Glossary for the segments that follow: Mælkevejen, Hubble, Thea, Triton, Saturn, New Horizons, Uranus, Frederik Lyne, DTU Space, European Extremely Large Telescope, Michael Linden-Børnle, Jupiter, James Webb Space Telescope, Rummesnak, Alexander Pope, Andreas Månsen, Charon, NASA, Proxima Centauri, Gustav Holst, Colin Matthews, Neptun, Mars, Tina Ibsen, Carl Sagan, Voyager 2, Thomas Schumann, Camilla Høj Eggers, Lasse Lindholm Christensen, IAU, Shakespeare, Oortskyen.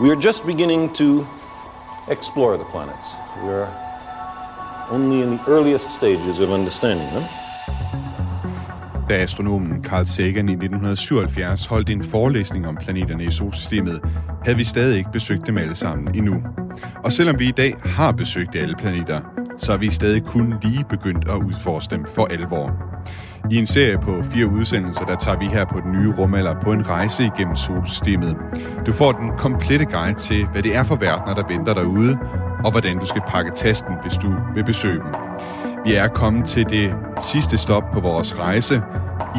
We are just beginning to explore the planets. We are only in the earliest stages of understanding them. Da astronomen Carl Sagan i 1977 holdt en forelæsning om planeterne i solsystemet, havde vi stadig ikke besøgt dem alle sammen endnu. Og selvom vi i dag har besøgt alle planeter, så er vi stadig kun lige begyndt at udforske dem for alvor. I en serie på 4 udsendelser, der tager vi her på den nye rumalder på en rejse igennem solsystemet. Du får den komplette guide til, hvad det er for verdener, der venter derude, og hvordan du skal pakke tasken, hvis du vil besøge dem. Vi er kommet til det sidste stop på vores rejse.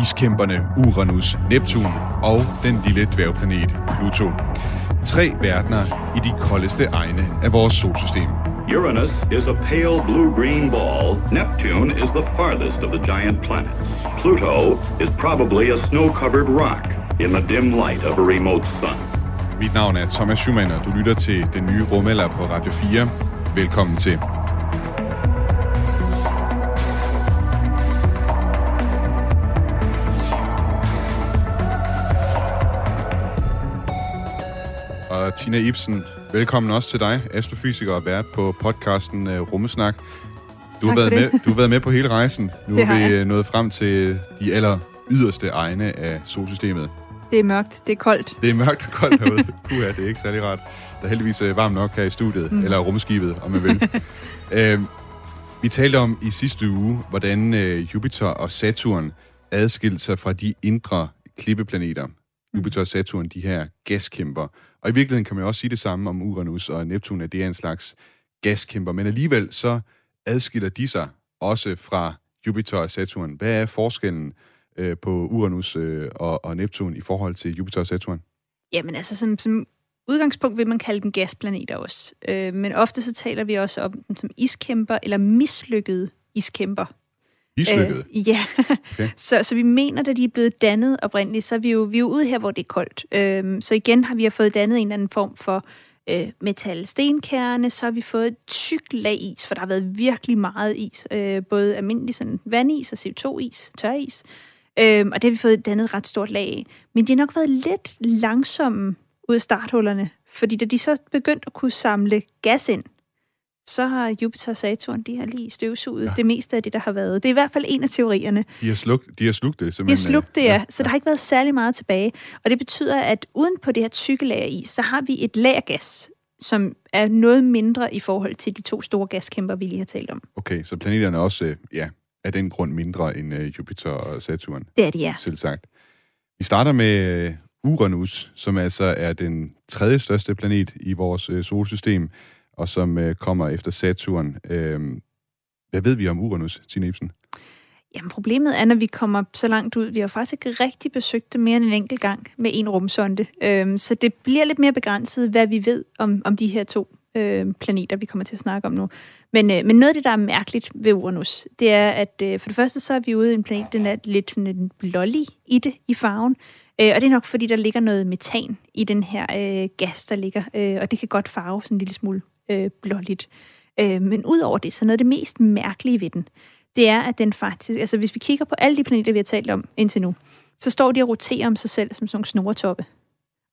Iskæmperne Uranus, Neptun og den lille dværgplanet Pluto. 3 verdener i de koldeste egne af vores solsystem. Uranus is a pale blue-green ball. Neptune is the farthest of the giant planets. Pluto is probably a snow-covered rock in the dim light of a remote sun. Mit navn er Thomas Schumann, og du lytter til Den Nye Rumalder på Radio 4. Velkommen til. Og Tina Ibsen, velkommen også til dig, astrofysiker og vært på podcasten Rummesnak. Du har været med på hele rejsen. Nu er vi nået frem til de aller yderste egne af solsystemet. Det er mørkt, det er koldt. Det er mørkt og koldt herude. Puha, det er ikke særlig rart. Der er heldigvis varmt nok her i studiet, eller rumskibet, om man vil. Vi talte om i sidste uge, hvordan Jupiter og Saturn adskilte sig fra de indre klippeplaneter. Jupiter og Saturn, de her gaskæmper. Og i virkeligheden kan man også sige det samme om Uranus og Neptun, at det er en slags gaskæmper. Men alligevel så adskiller de sig også fra Jupiter og Saturn. Hvad er forskellen på Uranus og Neptun i forhold til Jupiter og Saturn? Jamen altså, som udgangspunkt vil man kalde dem gasplaneter også. Men ofte så taler vi også om dem som iskæmper eller mislykkede iskæmper. Ja, okay. Så vi mener, at de er blevet dannet oprindeligt, så vi er jo ude her, hvor det er koldt. Så igen har vi fået dannet en eller anden form for metal-stenkerne, så har vi fået et tykt lag is, for der har været virkelig meget is, både almindelig sådan vandis og CO2-is, tøris, og det har vi fået dannet et ret stort lag af. Men de har nok været lidt langsomme ud af starthullerne, fordi da de så begyndte at kunne samle gas ind, så har Jupiter og Saturn, de har lige støvsuget det meste af det, der har været. Det er i hvert fald en af teorierne. De har slugt det, så der har ikke været særlig meget tilbage. Og det betyder, at uden på det her tykke lag is, så har vi et lag af gas, som er noget mindre i forhold til de 2 store gaskæmper, vi lige har talt om. Okay, så planeterne også er den grund mindre end Jupiter og Saturn? Det er de, ja. Selvsagt. Vi starter med Uranus, som altså er den 3. største planet i vores solsystem, og som kommer efter Saturn. Hvad ved vi om Uranus, Tina Ibsen? Jamen, problemet er, når vi kommer så langt ud, vi har faktisk ikke rigtig besøgt det mere end en enkelt gang med en rumsonde. Så det bliver lidt mere begrænset, hvad vi ved om de her 2 planeter, vi kommer til at snakke om nu. Men noget af det, der er mærkeligt ved Uranus, det er, at for det første så er vi ude i en planet, den er lidt sådan blålig i det, i farven. Og det er nok, fordi der ligger noget metan i den her gas, der ligger. Og det kan godt farve sådan en lille smule blåligt. Men udover det, så noget af det mest mærkelige ved den, det er, at den faktisk, altså hvis vi kigger på alle de planeter, vi har talt om indtil nu, så står de og roterer om sig selv som sådan nogle snoretoppe,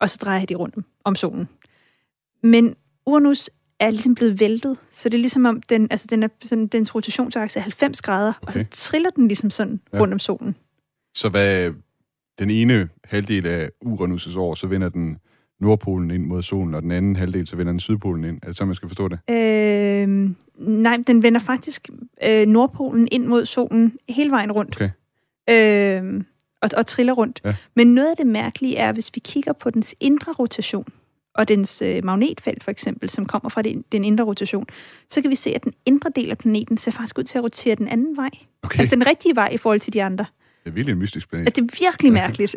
og så drejer de rundt om solen. Men Uranus er ligesom blevet væltet, så det er ligesom om, den er sådan, dens rotationsakse er 90 grader, okay, og så triller den ligesom sådan rundt om solen. Så hvad den ene halvdel af Uranus' år, så vender den Nordpolen ind mod solen, og den anden halvdel, så vender den Sydpolen ind. Er det så, man skal forstå det? Nej, den vender faktisk Nordpolen ind mod solen hele vejen rundt. Okay. Og triller rundt. Ja. Men noget af det mærkelige er, hvis vi kigger på dens indre rotation, og dens magnetfelt for eksempel, som kommer fra den indre rotation, så kan vi se, at den indre del af planeten ser faktisk ud til at rotere den anden vej. Okay. Altså den rigtige vej i forhold til de andre. Det er virkelig en mystisk planet. At det er virkelig mærkeligt.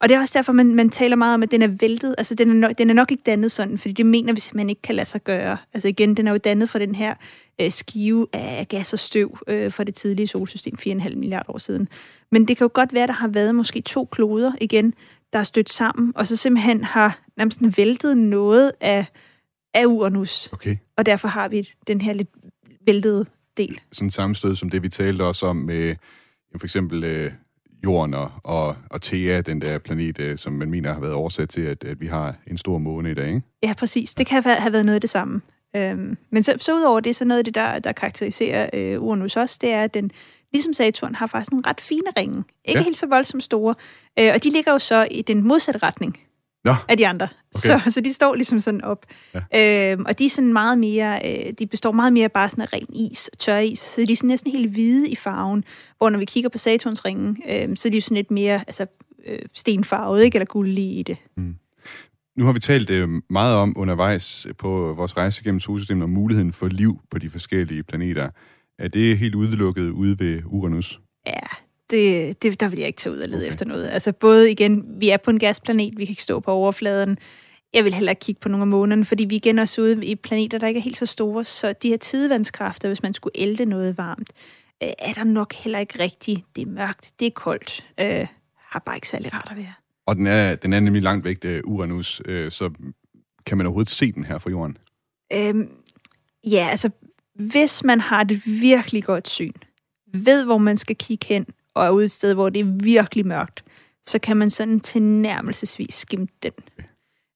Og det er også derfor, man taler meget om, at den er væltet. Altså, den er nok ikke dannet sådan, fordi det mener vi simpelthen ikke kan lade sig gøre. Altså igen, den er jo dannet fra den her skive af gas og støv fra det tidlige solsystem 4,5 milliarder år siden. Men det kan jo godt være, der har været måske 2 kloder igen, der er stødt sammen, og så simpelthen har nærmest væltet noget af Uranus. Okay. Og derfor har vi den her lidt væltede del. Sådan et sammenstød som det, vi talte også om med for eksempel Jorden og Thea, den der planet, som man mener har været oversat til, at vi har en stor måne i dag, ikke? Ja, præcis. Det kan have været noget af det samme. Men så udover det, så noget af det, der karakteriserer Uranus også, det er, at den, ligesom Saturn, har faktisk nogle ret fine ringe. Ikke helt så voldsomt store. Og de ligger jo så i den modsatte retning af de andre. Okay. Så de står ligesom sådan op. Ja. Og de er sådan meget mere, de består meget mere bare sådan af ren is, tør is. Så de er sådan næsten helt hvide i farven. Hvor når vi kigger på Saturns ringen, så er de jo sådan lidt mere stenfarvede, ikke? Eller gullige i det. Mm. Nu har vi talt meget om undervejs på vores rejse gennem solsystemet om muligheden for liv på de forskellige planeter. Er det helt udelukket ude ved Uranus? Ja, det der vil jeg ikke tage ud og lede efter noget. Altså både igen, vi er på en gasplanet, vi kan ikke stå på overfladen. Jeg vil heller ikke kigge på nogle af månerne, fordi vi igen også ude i planeter, der ikke er helt så store. Så de her tidevandskræfter, hvis man skulle ælte noget varmt, er der nok heller ikke rigtigt. Det er mørkt, det er koldt. Har bare ikke særlig rart at være. Og den er nemlig langt væk, Uranus. Så kan man overhovedet se den her fra Jorden? Ja, altså hvis man har et virkelig godt syn, ved hvor man skal kigge hen, og er ude et sted, hvor det er virkelig mørkt, så kan man sådan tilnærmelsesvis skimte den.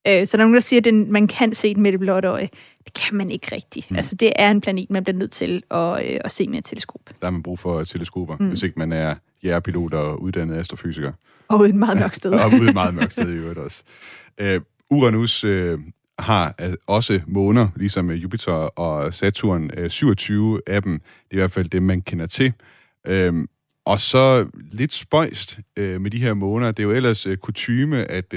Okay. Så når nogen der siger, at man kan se den med det blotte øje, det kan man ikke rigtigt. Mm. Altså det er en planet, man bliver nødt til at se med et teleskop. Der har man brug for teleskoper, hvis ikke man er jægerpilot og uddannet astrofysiker. Og ude et meget mørkt sted. Og ude et meget mørkt sted i øvrigt også. Uranus har også måner, ligesom Jupiter og Saturn, 27 af dem. Det er i hvert fald dem, man kender til. Og så lidt spøjst med de her måner. Det er jo ellers kutyme, at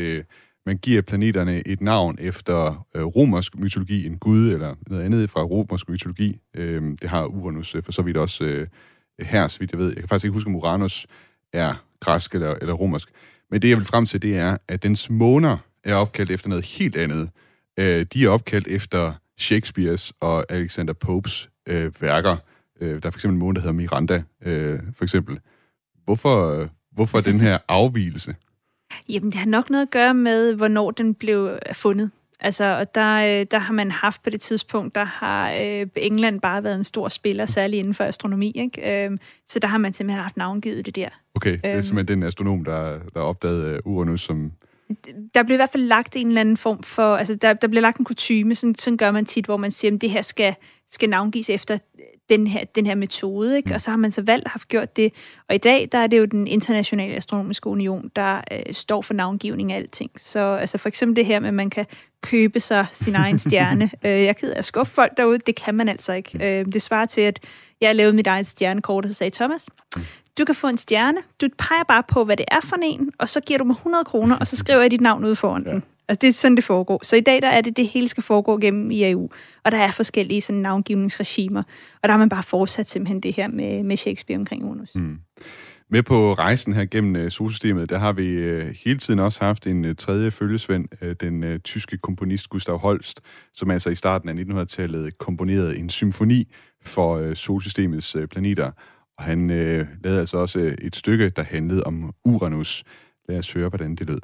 man giver planeterne et navn efter romersk mytologi, en gud eller noget andet fra romersk mytologi. Det har Uranus for så vidt også her, så vidt jeg ved. Jeg kan faktisk ikke huske, om Uranus er græsk eller romersk. Men det, jeg vil frem til, det er, at dens måner er opkaldt efter noget helt andet. De er opkaldt efter Shakespeares og Alexander Popes værker. Der er for eksempel en måne, der hedder Miranda, for eksempel. Hvorfor den her afvigelse? Jamen, det har nok noget at gøre med, hvornår den blev fundet. Altså, og der har man haft på det tidspunkt, der har England bare været en stor spiller, særligt inden for astronomi, ikke? Så der har man simpelthen haft navngivet det der. Okay, det er simpelthen den astronom, der opdagede Uranus, som... Der blev i hvert fald lagt en eller anden form for... Altså, der blev lagt en kutyme, sådan gør man tit, hvor man siger, at det her skal navngives efter den her metode, ikke? Og så har man så valgt at have gjort det. Og i dag, der er det jo den internationale astronomiske union, der står for navngivning af alting. Så altså, for eksempel det her med, at man kan købe sig sin egen stjerne. Jeg er ked af at skuffe folk derude. Det kan man altså ikke. Det svarer til, at jeg lavede mit eget stjernekort, og så sagde Thomas... Du kan få en stjerne, du peger bare på, hvad det er for en, og så giver du mig 100 kroner, og så skriver jeg dit navn ud foran den. Altså, det er sådan, det foregår. Så i dag, der er det hele skal foregå gennem IAU, og der er forskellige sådan, navngivningsregimer, og der har man bare fortsat simpelthen det her med Shakespeare omkring Uranus. Mm. Med på rejsen her gennem solsystemet, der har vi hele tiden også haft en tredje følgesvend, den tyske komponist Gustav Holst, som altså i starten af 1900-tallet komponerede en symfoni for solsystemets planeter. Og han lavede altså også et stykke, der handlede om Uranus. Lad os høre, hvordan det lød.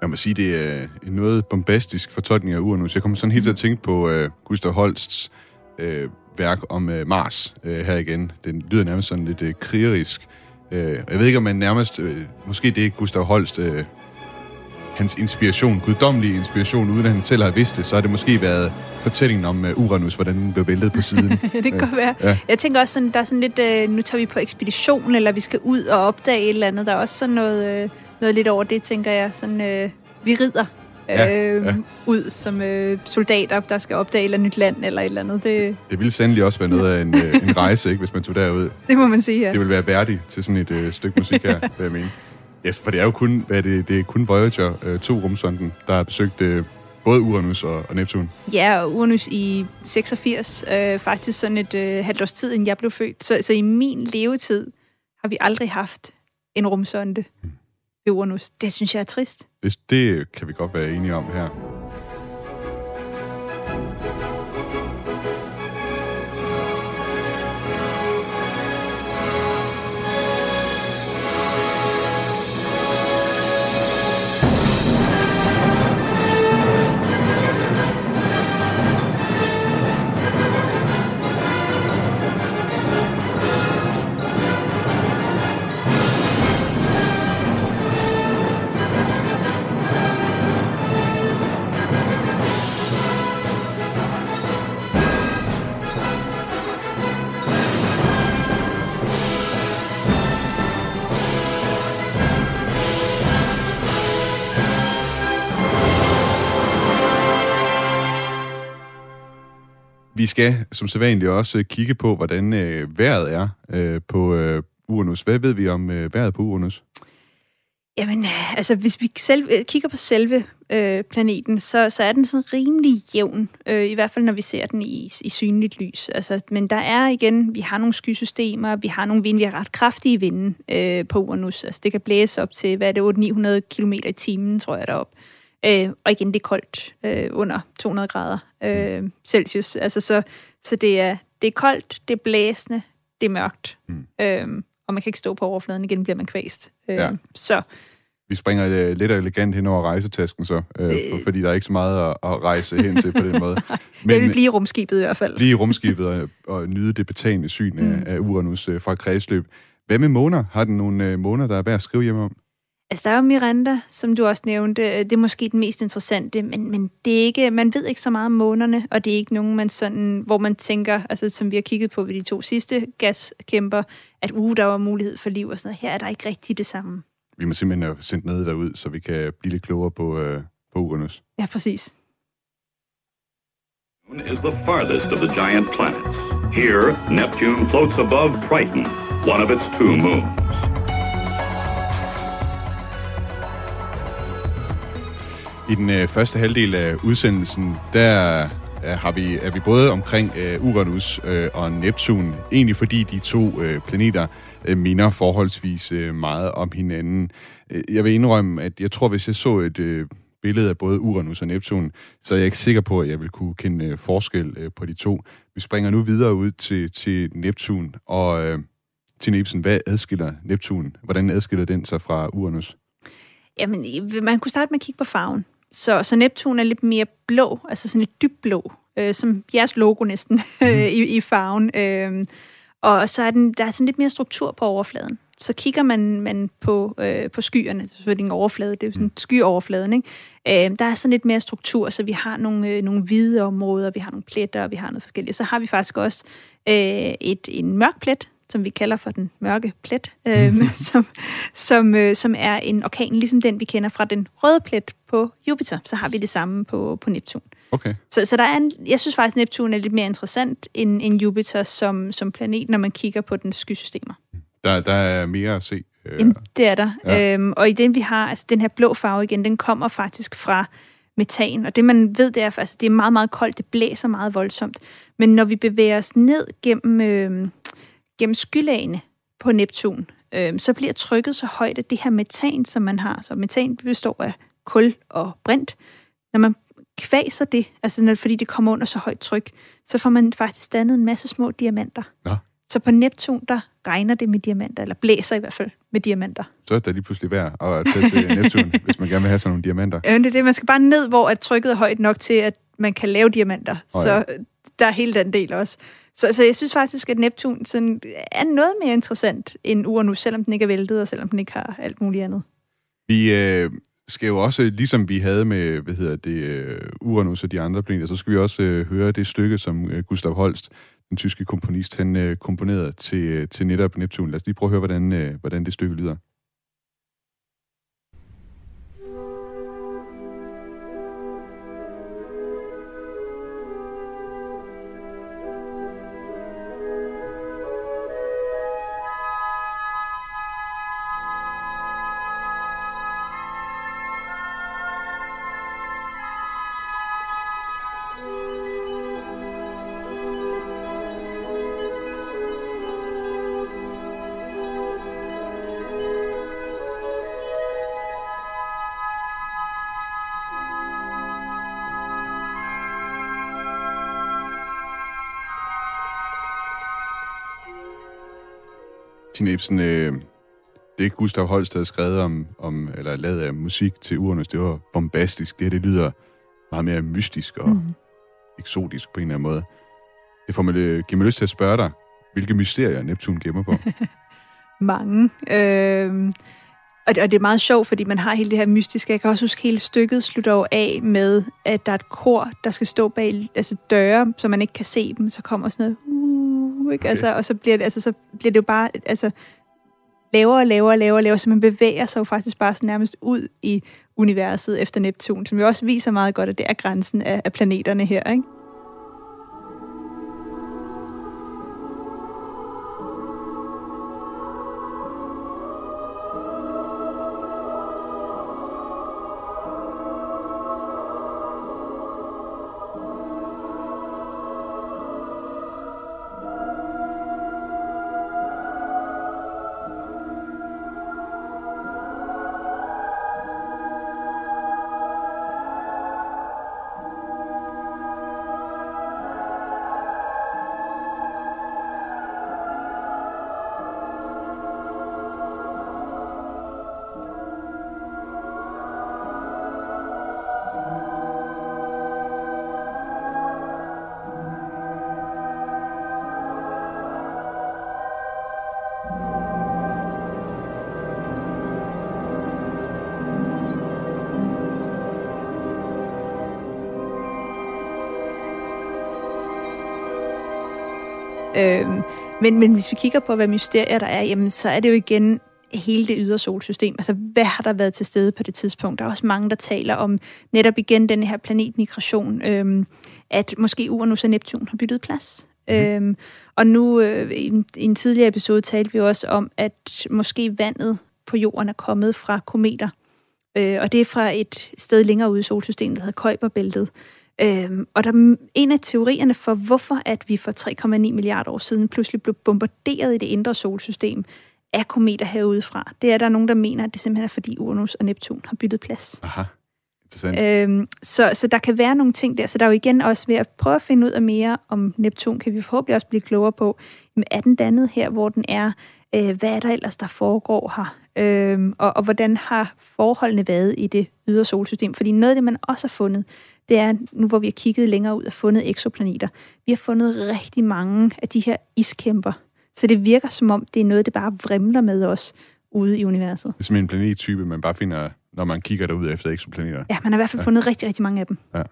Jeg må sige, det er en noget bombastisk fortolkning af Uranus. Jeg kommer sådan helt til at tænke på Gustav Holsts værk om Mars her igen. Den lyder nærmest sådan lidt krigerisk. Jeg ved ikke, om man nærmest... måske det er Gustav Holst hans inspiration, guddommelige inspiration, uden at han selv har vidst det, så har det måske været fortællingen om Uranus, hvordan den blev væltet på siden. Det kan godt være. Ja. Jeg tænker også, sådan, der er sådan lidt, nu tager vi på ekspedition, eller vi skal ud og opdage et eller andet. Der er også sådan noget lidt over det, tænker jeg. Sådan, vi rider ud som soldater, der skal opdage et eller nyt land, eller et eller andet. Det ville sandelig også være noget af en rejse, ikke, hvis man tog derud. Det må man sige, ja. Det ville være værdigt til sådan et stykke musik her, vil jeg mene. Ja, for det er jo kun, det er kun Voyager 2-rumsonden, der har besøgt både Uranus og Neptun. Ja, og Uranus i 86, faktisk sådan et halvt års tid, inden jeg blev født. Så i min levetid har vi aldrig haft en rumsonde ved Uranus. Det synes jeg er trist. Det kan vi godt være enige om her. Vi skal som sædvanligt også kigge på, hvordan vejret er på Uranus. Hvad ved vi om vejret på Uranus? Jamen, altså hvis vi kigger på selve planeten, så er den sådan rimelig jævn. I hvert fald, når vi ser den i synligt lys. Altså, men der er igen, vi har nogle skysystemer, vi har nogle vinde, vi har ret kraftige vinde på Uranus. Altså det kan blæse op til, hvad er det, 800-900 km i timen, tror jeg derop. Og igen, det er koldt, under 200 grader Celsius. Altså, så det er koldt, det er blæsende, det er mørkt. Og man kan ikke stå på overfladen, igen bliver man kvæst. Så. Vi springer lidt elegant hen over rejsetasken så, fordi der er ikke så meget at rejse hen til på den måde. Men det vil blive rumskibet i hvert fald. Blive rumskibet og nyde det betagende syn af Uranus fra kredsløb. Hvad med måner? Har den nogle måner, der er værd at skrive hjem om? Altså, der er jo Miranda, som du også nævnte. Det er måske den mest interessante, men det er ikke, man ved ikke så meget om månerne, og det er ikke nogen, man sådan, hvor man tænker, altså som vi har kigget på ved de to sidste gaskæmper, at der var mulighed for liv og sådan noget. Her er der ikke rigtig det samme. Vi må simpelthen have sendt noget derud, så vi kan blive lidt klogere på Uranus. Ja, præcis. Neptune is the farthest of the giant planets. Here, Neptune floats above Triton, one of its two moons. I den første halvdel af udsendelsen, der er vi både omkring Uranus og Neptun, egentlig fordi de to planeter minder forholdsvis meget om hinanden. Jeg vil indrømme, at jeg tror, hvis jeg så et billede af både Uranus og Neptun, så er jeg ikke sikker på, at jeg vil kunne kende forskel på de to. Vi springer nu videre ud til Neptun, og Tina Ibsen, hvad adskiller Neptun? Hvordan adskiller den sig fra Uranus? Jamen, man kunne starte med at kigge på farven. Så Neptun er lidt mere blå, altså sådan lidt dybt blå, som jeres logo næsten i farven. Og så er der er sådan lidt mere struktur på overfladen. Så kigger man på skyerne, det er selvfølgelig en overflade, det er sådan skyoverfladen, ikke? Der er sådan lidt mere struktur, så vi har nogle hvide områder, vi har nogle pletter, og vi har noget forskelligt. Så har vi faktisk også en mørk plet, som vi kalder for den mørke plet, som er en orkan, ligesom den, vi kender fra den røde plet på Jupiter. Så har vi det samme på Neptun. Okay. Så der er jeg synes faktisk, at Neptun er lidt mere interessant end Jupiter som planet, når man kigger på dens skysystemer. Der er mere at se. Jamen, det er der. Ja. Og i den, vi har, altså den her blå farve igen, den kommer faktisk fra metan, og det man ved, det er, altså, det er meget, meget koldt, det blæser meget voldsomt. Men når vi bevæger os ned gennem skylagene på Neptun, så bliver trykket så højt, at det her metan, som man har, så metan består af kul og brint, når man kvaser det, altså fordi det kommer under så højt tryk, så får man faktisk dannet en masse små diamanter. Nå. Så på Neptun, der regner det med diamanter, eller blæser i hvert fald med diamanter. Så er det lige pludselig værd at tage til Neptun, hvis man gerne vil have sådan nogle diamanter. Ja, det er det. Man skal bare ned, hvor at trykket er højt nok til, at man kan lave diamanter. Oh, ja. Så der er hele den del også. Så jeg synes faktisk, at Neptun sådan er noget mere interessant end Uranus, selvom den ikke er væltet, og selvom den ikke har alt muligt andet. Vi skal jo også, ligesom vi havde med, Uranus og de andre planeter, så skal vi også høre det stykke, som Gustav Holst, den tyske komponist, han komponerede til netop Neptun. Lad os lige prøve at høre, hvordan det stykke lyder. Tina Ibsen, det Gustav Holst havde skrevet om eller lavet af musik til Uranus, det var bombastisk. Det her, det lyder meget mere mystisk og eksotisk på en eller anden måde. Det får mig, giver mig lyst til at spørge dig, hvilke mysterier Neptun gemmer på? Mange. Og det er meget sjovt, fordi man har hele det her mystiske. Jeg kan også huske, hele stykket slutter jo af med, at der er et kor, der skal stå bag døre, så man ikke kan se dem. Så kommer sådan noget... Okay. Altså, og så bliver det jo bare lavere, så man bevæger sig jo faktisk bare så nærmest ud i universet efter Neptun, som jo også viser meget godt, at det er grænsen af planeterne her, ikke? Men hvis vi kigger på, hvad mysterier der er, jamen, så er det jo igen hele det ydre solsystem. Altså, hvad har der været til stede på det tidspunkt? Der er også mange, der taler om netop igen den her planetmigration, at måske Uranus og Neptun har byttet plads. Og nu, i en tidligere episode, talte vi også om, at måske vandet på jorden er kommet fra kometer. Og det er fra et sted længere ude i solsystemet, der hedder Kuiperbæltet. Og der en af teorierne for, hvorfor at vi for 3,9 milliarder år siden pludselig blev bombarderet i det indre solsystem af kometer herudefra, det er, der nogen, der mener, at det simpelthen er, fordi Uranus og Neptun har byttet plads. Aha, interessant. Så der kan være nogle ting der. Så der er jo igen også ved at prøve at finde ud af mere om Neptun, kan vi forhåbentlig også blive klogere på, jamen, er den dannet her, hvor den er? Hvad er der ellers, der foregår her? Og hvordan har forholdene været i det ydre solsystem? Fordi noget af det, man også har fundet, det er, nu hvor vi har kigget længere ud og fundet eksoplaneter, vi har fundet rigtig mange af de her iskæmper. Så det virker som om, det er noget, det bare vrimler med os ude i universet. Det er simpelthen en planettype, man bare finder, når man kigger derud efter eksoplaneter. Ja, man har i hvert fald fundet rigtig, rigtig mange af dem. Ja.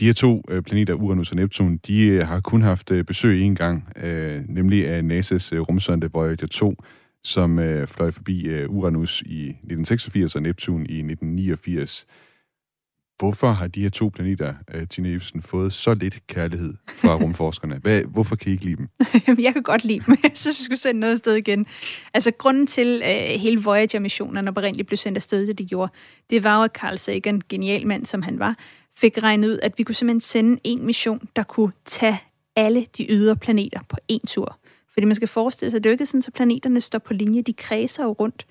De her to planeter, Uranus og Neptun, de har kun haft besøg en gang, nemlig af NASA's rumsonde Voyager 2, som fløj forbi Uranus i 1986 og Neptun i 1989. Hvorfor har de her to planeter, Tina Ibsen, fået så lidt kærlighed fra rumforskerne? Hvorfor kan I ikke lide dem? Jeg kan godt lide dem. Jeg synes, vi skulle sende noget afsted igen. Altså, grunden til hele Voyager-missionerne oprindeligt blev sendt afsted, det de gjorde, det var jo, at Carl Sagan, genial mand som han var, fik regnet ud, at vi kunne simpelthen sende en mission, der kunne tage alle de ydre planeter på én tur. Fordi man skal forestille sig, at det er jo ikke sådan, så planeterne står på linje, de kredser jo rundt.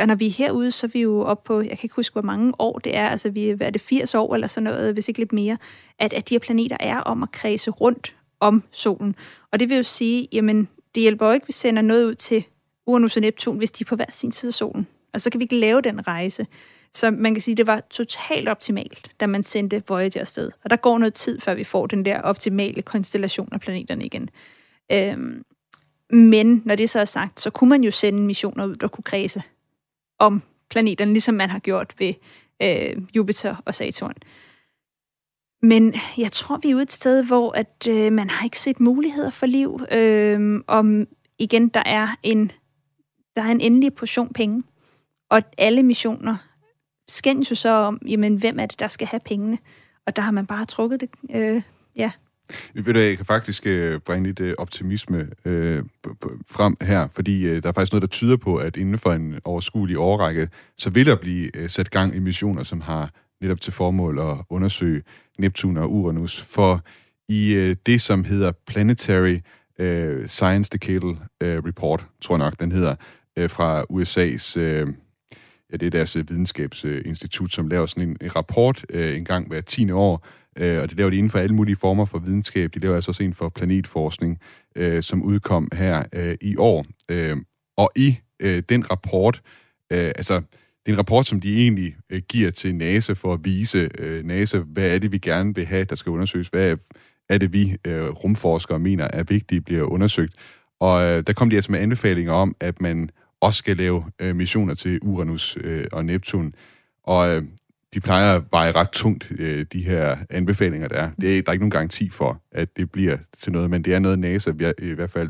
Og når vi er herude, så er vi jo oppe på, jeg kan ikke huske, hvor mange år det er, altså vi er det 80 år eller sådan noget, hvis ikke lidt mere, at de her planeter er om at kredse rundt om solen. Og det vil jo sige, jamen det hjælper jo ikke, at vi sender noget ud til Uranus og Neptun, hvis de er på hver sin side af solen. Og så kan vi ikke lave den rejse. Så man kan sige, at det var totalt optimalt, da man sendte Voyager afsted. Og der går noget tid, før vi får den der optimale konstellation af planeterne igen. Men når det så er sagt, så kunne man jo sende missioner ud, der kunne kredse om planeterne, ligesom man har gjort ved Jupiter og Saturn. Men jeg tror, vi er ude et sted, hvor at, man har ikke set muligheder for liv. Om igen, der er en endelig portion penge. Og alle missioner skændes jo så om, jamen, hvem er det, der skal have pengene? Og der har man bare trukket det, ja. Jeg kan faktisk bringe lidt optimisme frem her, fordi der er faktisk noget, der tyder på, at inden for en overskuelig årrække, så vil der blive sat gang i missioner, som har netop til formål at undersøge Neptun og Uranus. For i det, som hedder Planetary Science Decadal Report, tror jeg nok, den hedder, fra USA's... Ja, det er deres videnskabsinstitut, som laver sådan en rapport en gang hver 10. år, og det laver de inden for alle mulige former for videnskab. De laver altså også en for planetforskning, som udkom her i år. Og i den rapport, det er en rapport, som de egentlig giver til NASA for at vise NASA, hvad er det, vi gerne vil have, der skal undersøges? Hvad er det, vi rumforskere mener er vigtigt, bliver undersøgt? Og der kom de altså med anbefalinger om, at man også skal lave missioner til Uranus og Neptun. Og de plejer at veje ret tungt, de her anbefalinger, der er. Der er ikke nogen garanti for, at det bliver til noget, men det er noget, NASA i hvert fald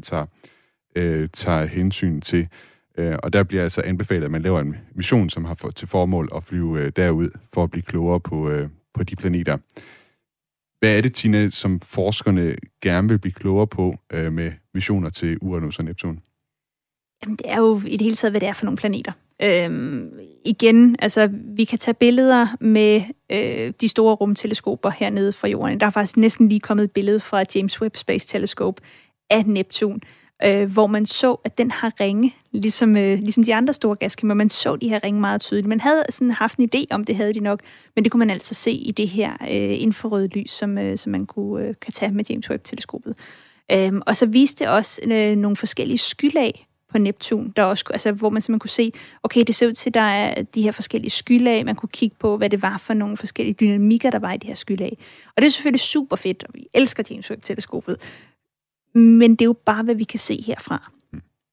tager hensyn til. Og der bliver altså anbefalet, at man laver en mission, som har til formål at flyve derud, for at blive klogere på de planeter. Hvad er det, Tina, som forskerne gerne vil blive klogere på med missioner til Uranus og Neptun? Jamen, det er jo i det hele taget, hvad det er for nogle planeter. Igen, altså, vi kan tage billeder med de store rumteleskoper hernede fra jorden. Der er faktisk næsten lige kommet et billede fra James Webb Space Telescope af Neptun, hvor man så, at den har ringe, ligesom de andre store gaskæmper. Man så de her ringe meget tydeligt. Man havde sådan haft en idé om, det havde de nok, men det kunne man altså se i det her infrarøde lys, som man kan tage med James Webb-teleskopet. Og så viste det også nogle forskellige skylag på Neptun, der også, altså, hvor man simpelthen kunne se, okay, det ser ud til, at der er de her forskellige skylag, man kunne kigge på, hvad det var for nogle forskellige dynamikker, der var i de her skylag. Og det er selvfølgelig super fedt, og vi elsker James Webb-teleskopet, men det er jo bare, hvad vi kan se herfra.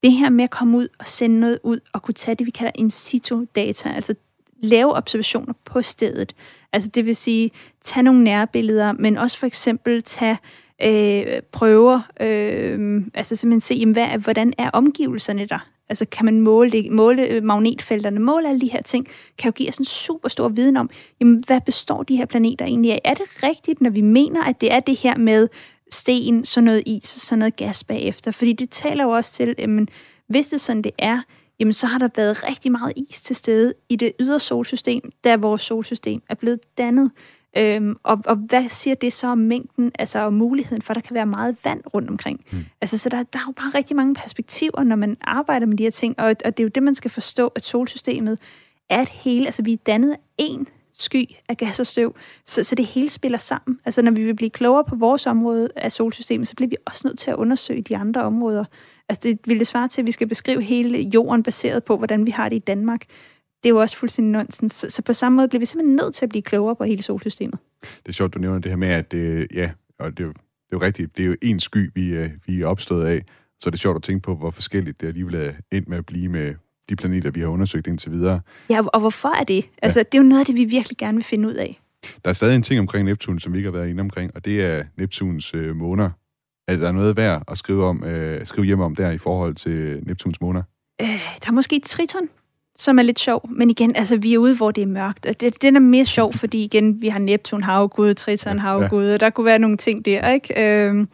Det her med at komme ud og sende noget ud, og kunne tage det, vi kalder in situ data, altså lave observationer på stedet. Altså det vil sige, tage nogle nærbilleder, men også for eksempel tage prøver, altså simpelthen se, jamen, hvordan er omgivelserne der? Altså kan man måle magnetfelterne, måle alle de her ting, kan jo give os en super stor viden om, jamen, hvad består de her planeter egentlig af? Er det rigtigt, når vi mener, at det er det her med sten, sådan noget is og sådan noget gas bagefter? Fordi det taler jo også til, jamen, hvis det sådan det er, jamen, så har der været rigtig meget is til stede i det ydre solsystem, da vores solsystem er blevet dannet. Og hvad siger det så om mængden, altså om muligheden for, at der kan være meget vand rundt omkring? Altså, så der er jo bare rigtig mange perspektiver, når man arbejder med de her ting, og det er jo det, man skal forstå, at solsystemet er et hele, altså vi er dannet en sky af gas og støv, så det hele spiller sammen. Altså, når vi vil blive klogere på vores område af solsystemet, så bliver vi også nødt til at undersøge de andre områder. Altså, det ville svare til, at vi skal beskrive hele jorden baseret på, hvordan vi har det i Danmark. Det er jo også fuldstændig nonsens. Så på samme måde bliver vi simpelthen nødt til at blive klogere på hele solsystemet. Det er sjovt, du nævner det her med, at det er jo rigtigt, det er jo en sky, vi er opstået af. Så det er sjovt at tænke på, hvor forskelligt det alligevel er endt med at blive med de planeter, vi har undersøgt indtil videre. Ja, og hvorfor er det? Altså, ja. Det er jo noget af det, vi virkelig gerne vil finde ud af. Der er stadig en ting omkring Neptun, som vi ikke har været inde omkring, og det er Neptuns måner. Er der noget værd at skrive hjem om der i forhold til Neptuns måner? Der er måske et triton, som er lidt sjov, men igen, altså, vi er ude, hvor det er mørkt, og den er mere sjov, fordi igen, vi har Neptun, havgud, Triton, havgud, og der kunne være nogle ting der, ikke?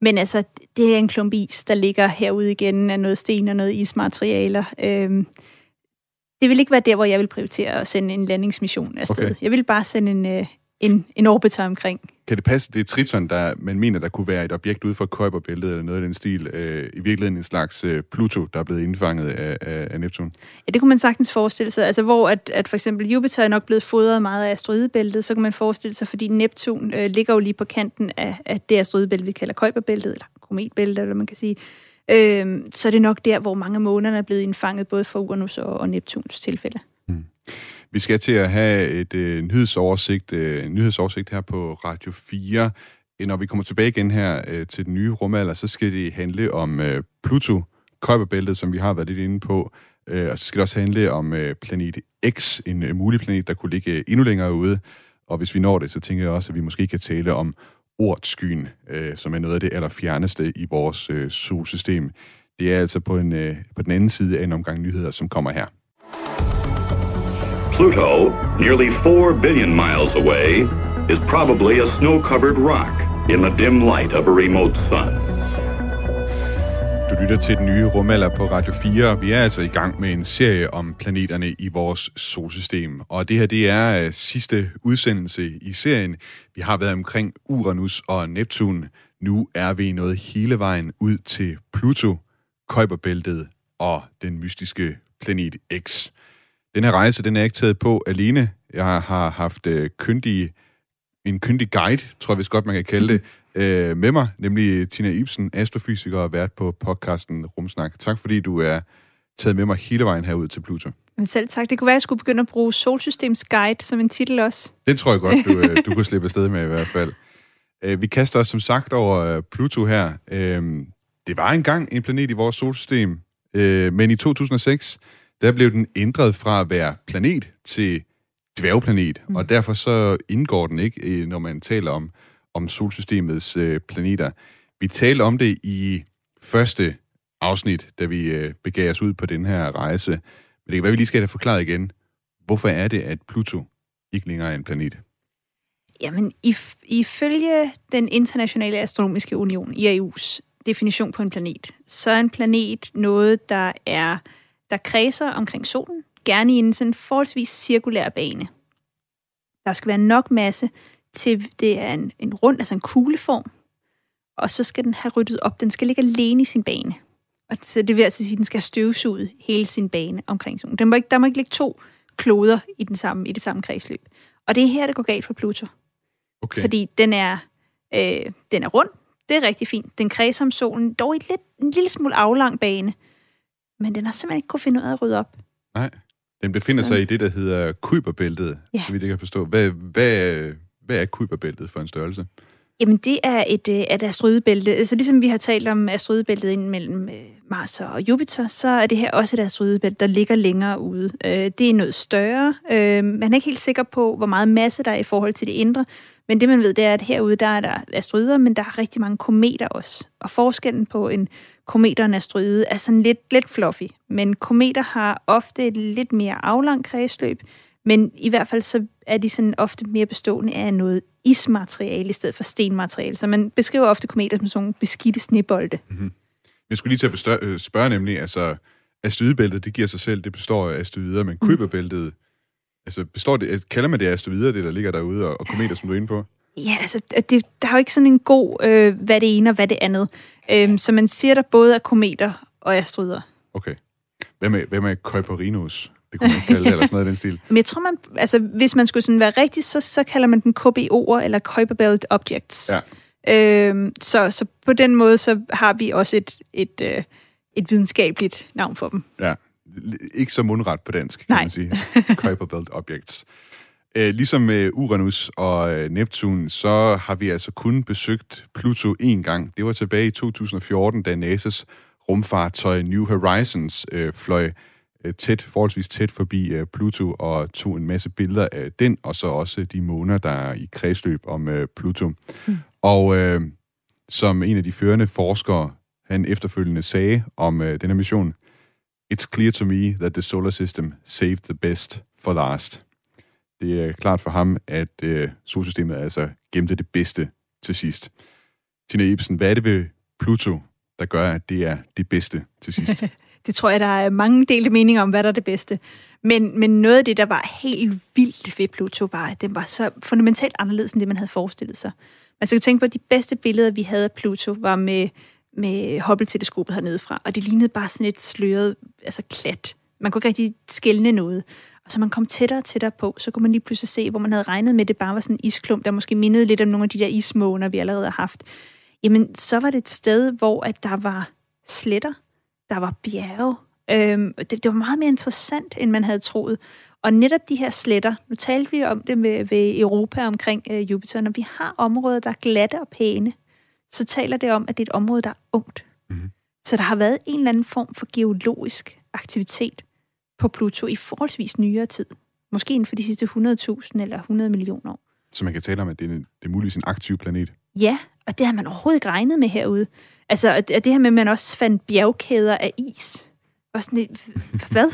Men altså, det er en klump is, der ligger herude igen af noget sten og noget ismaterialer. Det vil ikke være der, hvor jeg vil prioritere at sende en landingsmission afsted. Okay. Jeg vil bare sende en orbiter omkring. Kan det passe, det er Triton, der man mener, der kunne være et objekt ude fra Kuiperbæltet eller noget af den stil, i virkeligheden en slags Pluto, der er blevet indfanget af Neptun? Ja, det kunne man sagtens forestille sig. Altså hvor at for eksempel Jupiter er nok blevet fodret meget af asteroidebæltet, så kan man forestille sig, fordi Neptun ligger jo lige på kanten af det asteroidebælte, vi kalder Kuiperbæltet, eller kometbæltet, eller man kan sige. Så er det nok der, hvor mange måneder er blevet indfanget, både for Uranus og Neptuns tilfælde. Vi skal til at have et nyhedsoversigt her på Radio 4. Når vi kommer tilbage igen her til den nye rumalder, så skal det handle om Pluto, Kuiperbæltet, som vi har været lidt inde på, Og så skal det også handle om planet X, en mulig planet, der kunne ligge endnu længere ude. Og hvis vi når det, så tænker jeg også, at vi måske kan tale om Oortskyen, som er noget af det allerfjerneste i vores solsystem. Det er altså på den anden side af en omgang nyheder, som kommer her. Pluto, nearly 4 billion miles away, is probably a snow-covered rock in the dim light of a remote sun. Du lytter til den nye rumalder på Radio 4. Vi er altså i gang med en serie om planeterne i vores solsystem. Og det her, det er sidste udsendelse i serien. Vi har været omkring Uranus og Neptun. Nu er vi nået hele vejen ud til Pluto, Kuiperbæltet og den mystiske planet X. Den her rejse, den er ikke taget på alene. Jeg har haft en kyndig guide, tror jeg vist godt, man kan kalde det, med mig, nemlig Tina Ibsen, astrofysiker og vært på podcasten Rummesnak. Tak fordi du er taget med mig hele vejen herud til Pluto. Men selv tak. Det kunne være, at jeg skulle begynde at bruge Solsystems Guide som en titel også. Det tror jeg godt, du kunne slippe afsted med i hvert fald. Vi kaster os som sagt over Pluto her. Det var engang en planet i vores solsystem, men i 2006, der blev den ændret fra at være planet til dværgplanet, og derfor så indgår den ikke, når man taler om solsystemets planeter. Vi talte om det i første afsnit, da vi begav os ud på den her rejse. Men det kan være, vi lige skal have forklaret igen. Hvorfor er det, at Pluto ikke længere er en planet? Jamen, ifølge den internationale astronomiske union, IAU's definition på en planet, så er en planet noget, der kredser omkring solen, gerne i en sådan forholdsvis cirkulær bane. Der skal være nok masse til, det er en rund, altså en kugleform, og så skal den have ryddet op. Den skal ligge alene i sin bane. Og så det vil altså sige, at den skal støvsuge hele sin bane omkring solen. Der må ikke ligge to kloder i det samme kredsløb. Og det er her, det går galt for Pluto. Okay. Fordi den er rund, det er rigtig fint. Den kredser om solen, dog i en lille smule aflang bane. Men den har simpelthen ikke kunne finde ud af at rydde op. Nej, den befinder sig i det, der hedder Kuiperbæltet, så vidt jeg kan forstå. Hvad er Kuiperbæltet for en størrelse? Jamen, det er et asteroidebælte. Altså, ligesom vi har talt om asteroidebæltet inden mellem Mars og Jupiter, så er det her også et asteroidebælte, der ligger længere ude. Det er noget større. Man er ikke helt sikker på, hvor meget masse der er i forhold til det indre. Men det, man ved, det er, at herude, der er der asteroider, men der er rigtig mange kometer også. Og forskellen på en kometer og en asteroide er sådan lidt fluffy. Men kometer har ofte et lidt mere aflangt kredsløb. Men i hvert fald så er de sådan ofte mere bestående af noget ismateriale i stedet for stenmateriale. Så man beskriver ofte kometer som sådan nogle beskidte snebolde. Mm-hmm. Jeg skulle lige til at spørge nemlig, altså asteroidebæltet, det giver sig selv, det består af asteroider, men Kuiperbæltet, altså kalder man det asteroider, det der ligger derude, og kometer, som du er inde på? Ja, altså, der er jo ikke sådan en god, hvad det ene og hvad det andet. Så man siger, der både er kometer og asteroider. Okay. Hvad med Kuiperinus? Det kunne man kalde det, eller sådan noget i den stil. Men jeg tror, hvis man skulle sådan være rigtig, så kalder man den KBO'er, eller Kuiper Belt Objects. Ja. Så på den måde, så har vi også et videnskabeligt navn for dem. Ja, ikke så mundret på dansk, kan man sige. Kuiper Belt Objects. Ligesom med Uranus og Neptun, så har vi altså kun besøgt Pluto én gang. Det var tilbage i 2014, da NASA's rumfartøj New Horizons fløj forholdsvis tæt forbi Pluto og tog en masse billeder af den, og så også de måneder, der er i kredsløb om Pluto. Mm. Og som en af de førende forskere, han efterfølgende sagde om den her mission, "It's clear to me that the solar system saved the best for last." Det er klart for ham, at solsystemet altså gemte det bedste til sidst. Tina Ibsen, hvad er det ved Pluto, der gør, at det er det bedste til sidst? Det tror jeg, der er mange delte meninger om, hvad der er det bedste. Men noget af det, der var helt vildt ved Pluto, var, at den var så fundamentalt anderledes, end det, man havde forestillet sig. Man skal tænke på, at de bedste billeder, vi havde af Pluto, var med Hubble-teleskopet hernede fra, og det lignede bare sådan et sløret, altså klat. Man kunne ikke rigtig skelne noget. Og så man kom tættere og tættere på, så kunne man lige pludselig se, hvor man havde regnet med, det bare var sådan en isklump, der måske mindede lidt om nogle af de der ismåner, vi allerede har haft. Jamen, så var det et sted, hvor at der var sletter, der var bjerge. Det var meget mere interessant, end man havde troet. Og netop de her sletter, nu talte vi om det ved Europa omkring Jupiter, når vi har områder, der er glatte og pæne, så taler det om, at det er et område, der er ungt. Mm-hmm. Så der har været en eller anden form for geologisk aktivitet, på Pluto i forholdsvis nyere tid. Måske inden for de sidste 100.000 eller 100 millioner år. Så man kan tale om, at det er muligvis en aktiv planet? Ja, og det har man overhovedet ikke regnet med herude. Altså, og det her med, at man også fandt bjergkæder af is. Og sådan et, hvad?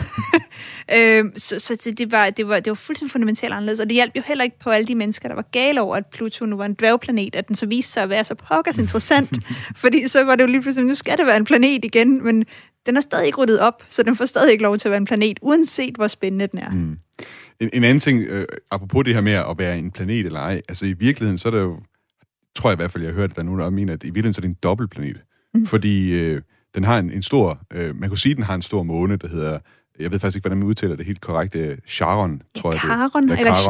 Det var fuldstændig fundamentalt anderledes, og det hjalp jo heller ikke på alle de mennesker, der var gale over, at Pluto nu var en dværgplanet, at den så viste sig at være så pokkers interessant, fordi så var det jo lige pludselig, nu skal det være en planet igen, men den er stadig ikke ryddet op, så den får stadig ikke lov til at være en planet, uanset hvor spændende den er. Mm. En anden ting, apropos det her med at være en planet eller ej, altså i virkeligheden, så er det jo, tror jeg i hvert fald, jeg har hørt, at der er nogen, der mener, at i virkeligheden så er det en dobbeltplanet, fordi den har en stor, man kunne sige, den har en stor måne, der hedder, jeg ved faktisk ikke, hvordan man udtaler det helt korrekte, Charon, tror jeg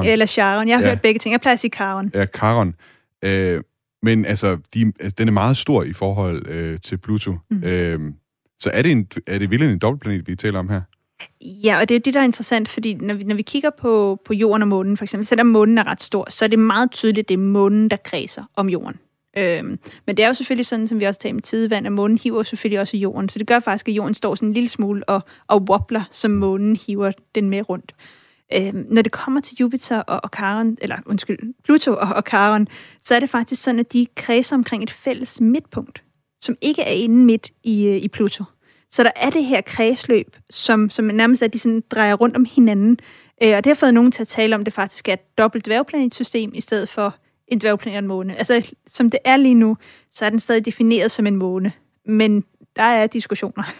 det. Eller Charon, jeg har hørt begge ting, jeg plejer at sige Charon. Ja, Charon. Men altså, den er meget stor i forhold til Pluto. Mm. Så er det virkelig en dobbeltplanet, vi taler om her? Ja, og det er det, der er interessant, fordi når vi kigger på jorden og månen, for eksempel, selvom månen er ret stor, så er det meget tydeligt, det er månen, der kredser om jorden. Men det er jo selvfølgelig sådan, som vi også tager med tidevand, at månen hiver selvfølgelig også i jorden. Så det gør faktisk, at jorden står sådan en lille smule og wobbler, som månen hiver den med rundt. Når det kommer til Jupiter og Charon, Pluto og Charon, så er det faktisk sådan, at de kredser omkring et fælles midtpunkt, som ikke er inde midt i Pluto. Så der er det her kredsløb, som nærmest at de sådan drejer rundt om hinanden. Og det har fået nogen til at tale om, det faktisk er et dobbelt dværgplanetsystem i stedet for en dværgplanet og en måne. Altså, som det er lige nu, så er den stadig defineret som en måne. Men der er diskussioner.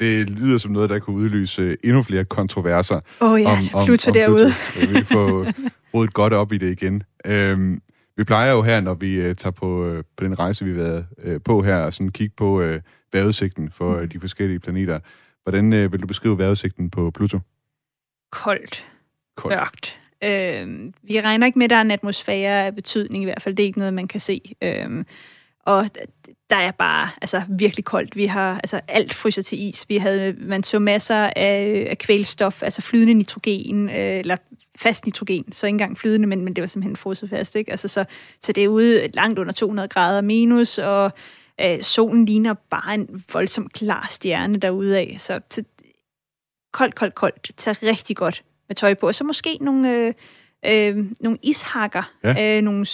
det lyder som noget, der kunne udløse endnu flere kontroverser. Om Pluto derude. Vi får rodet godt op i det igen. Vi plejer jo her, når vi tager på den rejse, vi har været på her, og sådan kigge på vejrudsigten for de forskellige planeter. Hvordan vil du beskrive vejrudsigten på Pluto? Koldt. Mørkt. Vi regner ikke med, at der er en atmosfære af betydning, i hvert fald det er ikke noget, man kan se. Og der er bare virkelig koldt. Vi har alt fryser til is. Man så masser af kvælstof, altså flydende nitrogen, eller fast nitrogen, så ikke engang flydende, men det var simpelthen frosset fast, ikke? Så det er ude langt under 200 grader minus, og solen ligner bare en voldsom klar stjerne derude af. Så koldt. Det tager rigtig godt med tøj på, og så måske nogle ishakker, nogle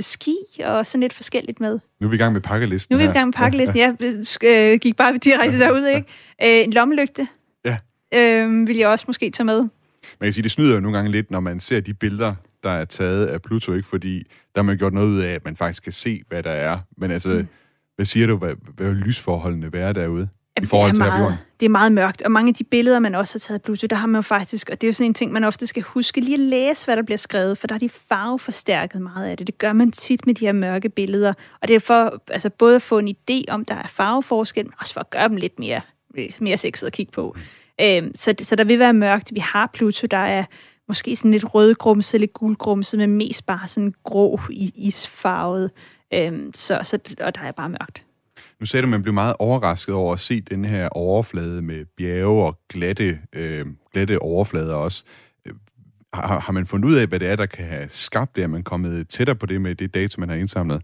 ski og sådan lidt forskelligt med. Nu er vi i gang med pakkelisten. Jeg gik bare direkte derude, ikke? En lommelygte vil jeg også måske tage med. Man kan sige, det snyder jo nogle gange lidt, når man ser de billeder, der er taget af Pluto, ikke? Fordi der har man gjort noget ud af, at man faktisk kan se, hvad der er. Men hvad siger du, hvad er lysforholdene være derude? Det er meget mørkt, og mange af de billeder, man også har taget af Pluto, der har man jo faktisk, og det er jo sådan en ting, man ofte skal huske, lige at læse, hvad der bliver skrevet, for der er de farveforstærket meget af det. Det gør man tit med de her mørke billeder, og det er for både at få en idé om, der er farveforskel, men også for at gøre dem lidt mere sexet at kigge på. Så der vil være mørkt. Vi har Pluto, der er måske sådan lidt rødgrumset, lidt gulgrumset, men mest bare sådan grå isfarvet, og der er bare mørkt. Nu sagde du, at man blev meget overrasket over at se den her overflade med bjerge og glatte overflader også. Har man fundet ud af, hvad det er, der kan have skabt det, at man er kommet tættere på det med det data, man har indsamlet?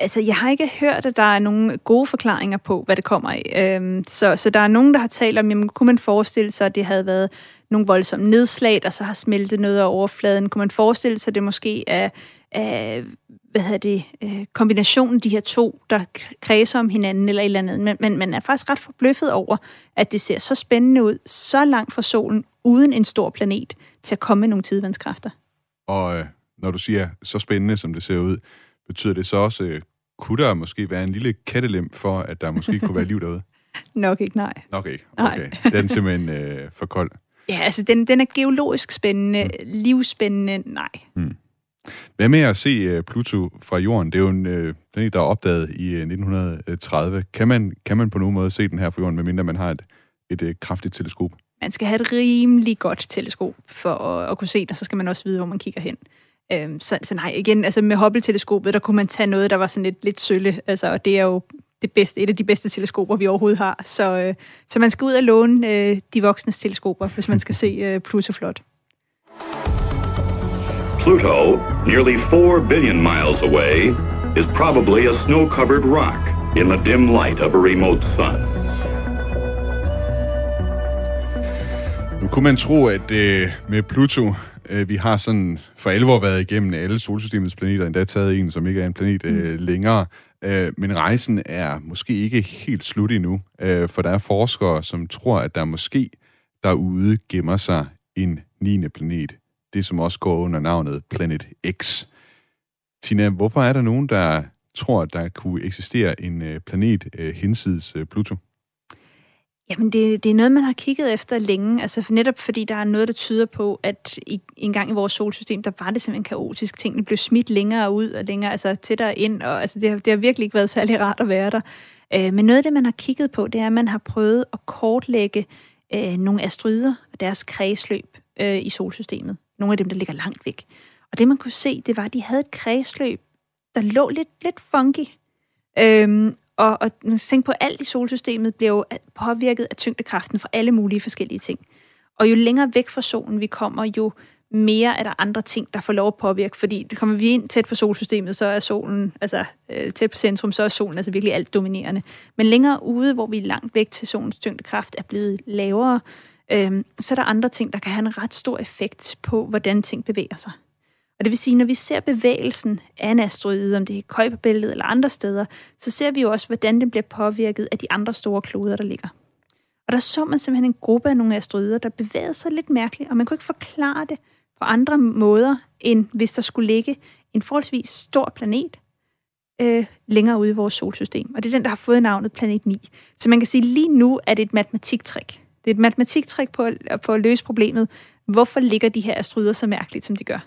Altså, jeg har ikke hørt, at der er nogle gode forklaringer på, hvad det kommer af. Så der er nogen, der har talt om, jamen, kunne man forestille sig, at det havde været nogle voldsomme nedslag, der så har smeltet noget af overfladen? Kunne man forestille sig, at det måske er kombinationen de her to, der kredser om hinanden eller et eller andet. Men man er faktisk ret forbløffet over, at det ser så spændende ud, så langt fra solen, uden en stor planet, til at komme med nogle tidevandskræfter. Og når du siger så spændende, som det ser ud, betyder det så også, kunne der måske være en lille kattelem for, at der måske kunne være liv derude? Nok ikke, nej. Okay. Den er simpelthen for kold. Ja, den er geologisk spændende, livsspændende, nej. Mm. Hvad med at se Pluto fra jorden? Det er jo den, der er opdaget i 1930. Kan man på nogen måde se den her fra jorden, medmindre man har et kraftigt teleskop? Man skal have et rimelig godt teleskop for at kunne se den, og så skal man også vide, hvor man kigger hen. Så nej, igen, med Hubble-teleskopet, der kunne man tage noget, der var sådan lidt sølle, og det er jo et af de bedste teleskoper, vi overhovedet har. Så man skal ud og låne de voksnes teleskoper, hvis man skal se Pluto flot. Pluto, nearly 4 billion miles away, is probably a snow-covered rock in the dim light of a remote sun. Nu kunne man tro, at med Pluto, vi har sådan for alvor været igennem alle solsystemets planeter, endda taget en, som ikke er en planet længere. Men rejsen er måske ikke helt slut endnu, for der er forskere, som tror, at der måske derude gemmer sig en 9. planet. Det, som også går under navnet Planet X. Tina, hvorfor er der nogen, der tror, at der kunne eksistere en planet hinsides Pluto? Jamen, det er noget, man har kigget efter længe, altså netop fordi der er noget, der tyder på, at engang i vores solsystem, der var det simpelthen kaotisk. Tingene blev smidt længere ud og længere, altså tættere ind, og altså, det har virkelig ikke været særlig rart at være der. Men noget af det, man har kigget på, det er, at man har prøvet at kortlægge nogle asteroider og deres kredsløb i solsystemet. Nogle af dem, der ligger langt væk. Og det, man kunne se, det var, at de havde et kredsløb, der lå lidt funky. Og man skal tænke på, at alt i solsystemet blev påvirket af tyngdekraften fra alle mulige forskellige ting. Og jo længere væk fra solen vi kommer, jo mere er der andre ting, der får lov at påvirke. Fordi kommer vi ind tæt på solsystemet, så er solen, altså tæt på centrum, så er solen altså virkelig alt dominerende. Men længere ude, hvor vi er langt væk til solens tyngdekraft, er blevet lavere, så er der andre ting, der kan have en ret stor effekt på, hvordan ting bevæger sig. Og det vil sige, at når vi ser bevægelsen af en asteroide, om det er Kuiperbæltet eller andre steder, så ser vi jo også, hvordan den bliver påvirket af de andre store kloder, der ligger. Og der så man simpelthen en gruppe af nogle asteroider, der bevægede sig lidt mærkeligt, og man kunne ikke forklare det på andre måder, end hvis der skulle ligge en forholdsvis stor planet længere ude i vores solsystem. Og det er den, der har fået navnet Planet 9. Så man kan sige, at lige nu er det et matematiktrik. Det er et matematiktrik på at løse problemet. Hvorfor ligger de her asteroider så mærkeligt, som de gør?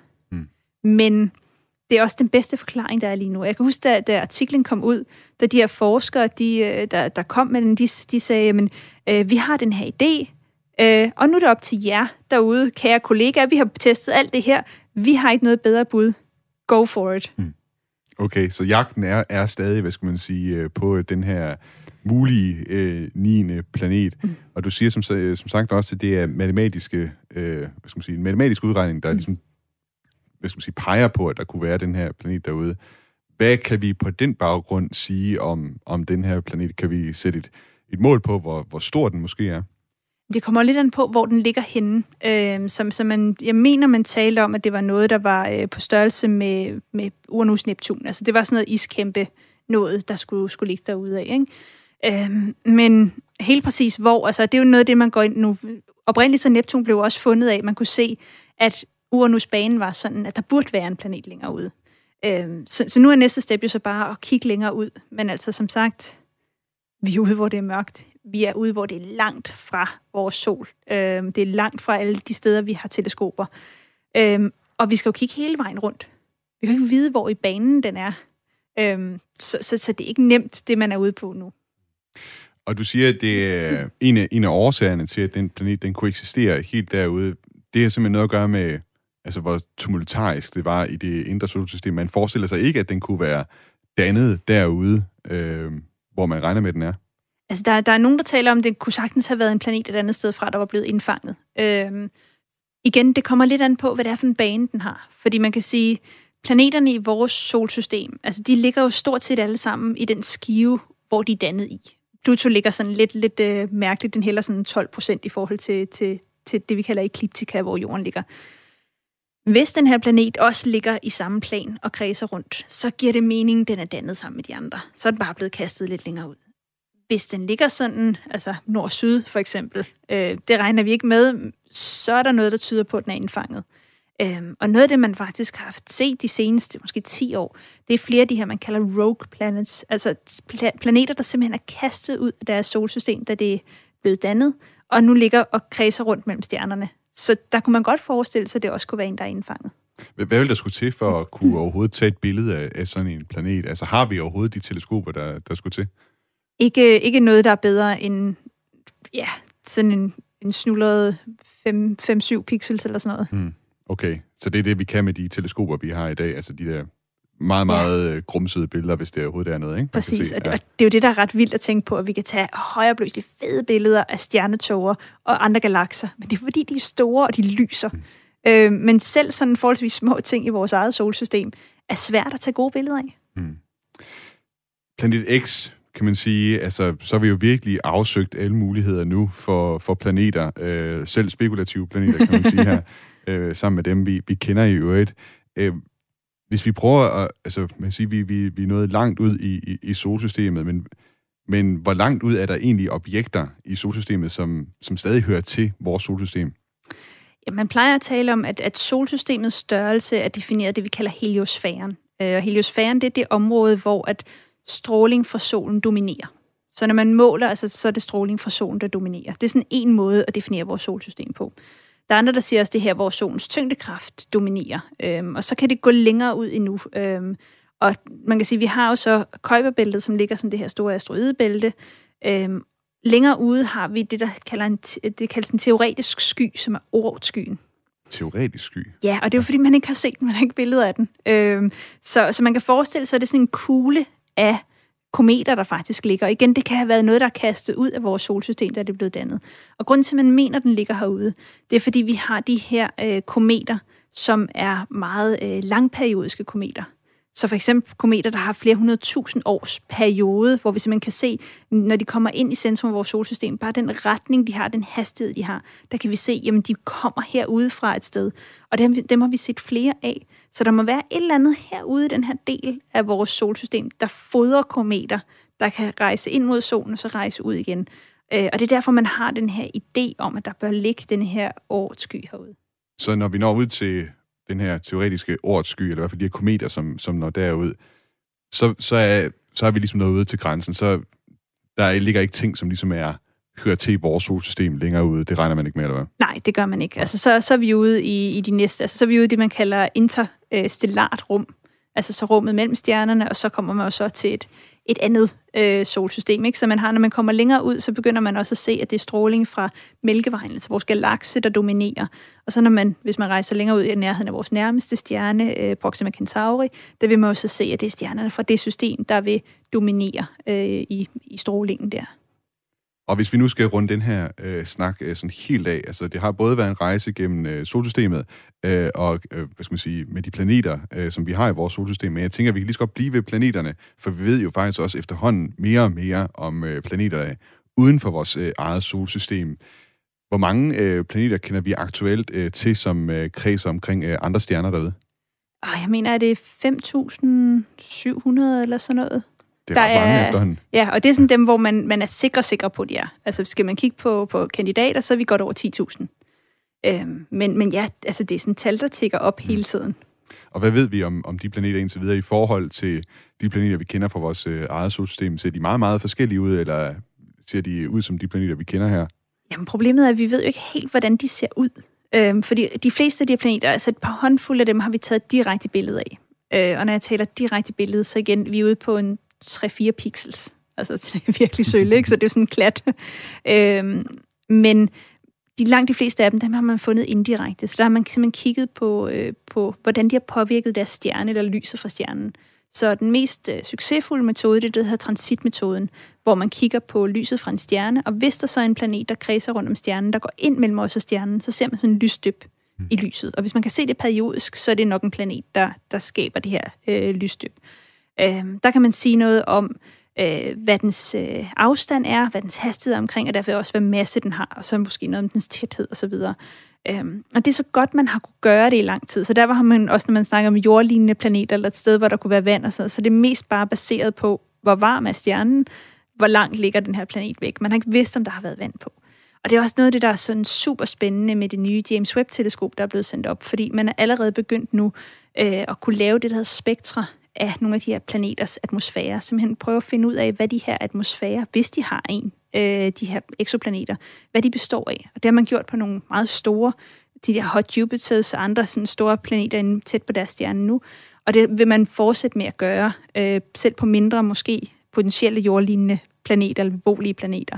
Men det er også den bedste forklaring, der er lige nu. Jeg kan huske, da artiklen kom ud, da de her forskere, der kom med den, de sagde, men vi har den her idé, og nu er det op til jer derude, kære kollegaer. Vi har testet alt det her. Vi har ikke noget bedre bud. Go for it. Okay, så jagten er stadig, hvad skal man sige, på den her mulige 9. planet. Og du siger som sagt også, at det er matematiske, hvad skal man sige, en matematisk udregning, der er ligesom peger på, at der kunne være den her planet derude. Hvad kan vi på den baggrund sige om den her planet? Kan vi sætte et mål på, hvor stor den måske er? Det kommer lidt an på, hvor den ligger henne. Jeg mener, man talte om, at det var noget, der var på størrelse med Uranus Neptun. Altså, det var sådan noget iskæmpe noget, der skulle ligge derude af. Ikke? Men helt præcis hvor, altså det er jo noget af det, man går ind nu. Oprindeligt så Neptun blev også fundet af, man kunne se, at Uranus-banen var sådan, at der burde være en planet længere ude. Så nu er næste step jo så bare at kigge længere ud. Men altså, som sagt, vi er ude, hvor det er mørkt. Vi er ude, hvor det er langt fra vores sol. Det er langt fra alle de steder, vi har teleskoper. Og vi skal jo kigge hele vejen rundt. Vi kan ikke vide, hvor i banen den er. Så det er ikke nemt, det man er ude på nu. Og du siger, at det er en af årsagerne til, at den planet den kunne eksistere helt derude. Det har simpelthen noget at gøre med, altså hvor tumultarisk det var i det indre solsystem. Man forestiller sig ikke, at den kunne være dannet derude, hvor man regner med, den er. Altså der er nogen, der taler om, at det kunne sagtens have været en planet et andet sted fra, der var blevet indfanget. Igen, det kommer lidt an på, hvad det er for en bane, den har. Fordi man kan sige, planeterne i vores solsystem, altså de ligger jo stort set alle sammen i den skive, hvor de er dannet i. Pluto ligger sådan lidt mærkeligt. Den hælder sådan 12% i forhold til det, vi kalder ekliptika, hvor jorden ligger. Hvis den her planet også ligger i samme plan og kredser rundt, så giver det mening, den er dannet sammen med de andre. Så er den bare blevet kastet lidt længere ud. Hvis den ligger sådan, altså nord-syd for eksempel, det regner vi ikke med, så er der noget, der tyder på, at den er indfanget. Og noget af det, man faktisk har set de seneste, måske 10 år, det er flere af de her, man kalder rogue planets, altså planeter, der simpelthen er kastet ud af deres solsystem, da det er blevet dannet, og nu ligger og kredser rundt mellem stjernerne. Så der kunne man godt forestille sig, at det også kunne være en, der er indfanget. Hvad ville der skulle til for at kunne overhovedet tage et billede af sådan en planet? Altså har vi overhovedet de teleskoper, der skulle til? Ikke noget, der er bedre end ja, sådan en snulleret 5-7 pixels eller sådan noget. Okay, så det er det, vi kan med de teleskoper, vi har i dag. Altså de der meget, meget grumsede billeder, hvis det overhovedet er noget, ikke? Præcis, og det er jo det, der er ret vildt at tænke på, at vi kan tage højopløsende fede billeder af stjernetåger og andre galakser, men det er fordi, de er store, og de lyser. Men selv sådan forholdsvis små ting i vores eget solsystem er svært at tage gode billeder af. Planet X, kan man sige, altså, så har vi jo virkelig afsøgt alle muligheder nu for planeter, selv spekulative planeter, kan man sige her, sammen med dem, vi kender i øvrigt. Hvis vi prøver at, altså, man siger, vi er nået langt ud i solsystemet, men hvor langt ud er der egentlig objekter i solsystemet, som stadig hører til vores solsystem? Ja, man plejer at tale om, at solsystemets størrelse er defineret af det, vi kalder heliosfæren. Og heliosfæren, det er det område, hvor at stråling fra solen dominerer. Så når man måler, altså, så er det stråling fra solen, der dominerer. Det er sådan en måde at definere vores solsystem på. Der er andre, der siger også, det her, hvor solens tyngdekraft dominerer. Og så kan det gå længere ud endnu. Og man kan sige, at vi har jo så Kuiperbæltet, som ligger som det her store asteroidebælte. Længere ude har vi det, der kaldes en teoretisk sky, som er Oortskyen. Teoretisk sky? Ja, og det er jo fordi, man ikke har set den, man har ikke billeder af den. Så man kan forestille sig, at det er sådan en kugle af kometer, der faktisk ligger. Og igen, det kan have været noget, der er kastet ud af vores solsystem, da det er blevet dannet. Og grunden til, at man mener, at den ligger herude, det er fordi, vi har de her kometer, som er meget langperiodiske kometer. Så for eksempel kometer, der har flere 100.000 års periode, hvor vi simpelthen kan se, når de kommer ind i centrum af vores solsystem, bare den retning, de har, den hastighed, de har, der kan vi se, jamen de kommer herude fra et sted. Og dem har vi set flere af. Så der må være et eller andet herude i den her del af vores solsystem, der fodrer kometer, der kan rejse ind mod solen og så rejse ud igen. Og det er derfor, man har den her idé om, at der bør ligge den her Oortskyen herude. Så når vi når ud til den her teoretiske Oortskyen, eller i hvert fald de her kometer, som når derud, så er vi ligesom nået ude til grænsen. Så der ligger ikke ting, som ligesom hører til vores solsystem længere ude. Det regner man ikke med, eller hvad? Nej, det gør man ikke. Altså, så er vi ude i de næste. Altså, så er vi ude i det, man kalder interstellart rum. Altså, så rummet mellem stjernerne, og så kommer man jo så til et andet solsystem, ikke? Så man har, når man kommer længere ud, så begynder man også at se, at det er stråling fra Mælkevejen, altså vores galakse, der dominerer. Og så når man, hvis man rejser længere ud i nærheden af vores nærmeste stjerne, Proxima Centauri, der vil man også se, at det er stjernerne fra det system, der vil dominere i strålingen der. Og hvis vi nu skal runde den her snak sådan helt af, altså det har både været en rejse gennem solsystemet og hvad skal man sige, med de planeter, som vi har i vores solsystem, men jeg tænker, at vi kan lige så godt blive ved planeterne, for vi ved jo faktisk også efterhånden mere og mere om planeterne uden for vores eget solsystem. Hvor mange planeter kender vi aktuelt til, som kredser omkring andre stjerner derude? Jeg mener, at det er 5.700 eller sådan noget. Der er efterhånden. Ja, og det er sådan dem, hvor man er sikker på, de er. Altså, skal man kigge på kandidater, så er vi godt over 10.000. Men ja, altså, det er sådan tal, der tikker op hele tiden. Og hvad ved vi om de planeter indtil videre i forhold til de planeter, vi kender fra vores eget solsystem? Ser de meget, meget forskellige ud, eller ser de ud som de planeter, vi kender her? Jamen, problemet er, at vi ved jo ikke helt, hvordan de ser ud. Fordi de fleste af de planeter, altså et par håndfulde af dem, har vi taget direkte billeder af. Og når jeg taler direkte billede, så igen, vi er ude på en 3-4 pixels. Altså, det er virkelig sølle, ikke? Så det er jo sådan klat. Men langt de fleste af dem har man fundet indirekte. Så der har man simpelthen kigget på hvordan de har påvirket deres stjerne, eller lyset fra stjernen. Så den mest succesfulde metode, det hedder transitmetoden, hvor man kigger på lyset fra en stjerne, og hvis der så er en planet, der kredser rundt om stjernen, der går ind mellem os og stjernen, så ser man sådan en lysstøb i lyset. Og hvis man kan se det periodisk, så er det nok en planet, der skaber det her lysstøb. Der kan man sige noget om, hvad dens afstand er, hvad dens hastighed er omkring, og derfor også, hvad masse den har, og så måske noget om dens tæthed osv. Og det er så godt, man har kunne gøre det i lang tid. Så der har man også, når man snakker om jordlignende planeter, eller et sted, hvor der kunne være vand og sådan, så det er mest bare baseret på, hvor varm er stjernen, hvor langt ligger den her planet væk. Man har ikke vidst, om der har været vand på. Og det er også noget af det, der er sådan super spændende med det nye James Webb Teleskop, der er blevet sendt op, fordi man er allerede begyndt nu at kunne lave det, der hedder spektra, af nogle af de her planeters atmosfære, simpelthen prøver at finde ud af, hvad de her atmosfære, hvis de har en, de her exoplaneter, hvad de består af. Og det har man gjort på nogle meget store, de der hot Jupiters og andre sådan store planeter tæt på deres stjerne nu, og det vil man fortsætte med at gøre, selv på mindre, måske potentielle jordlignende planeter, eller beboelige planeter.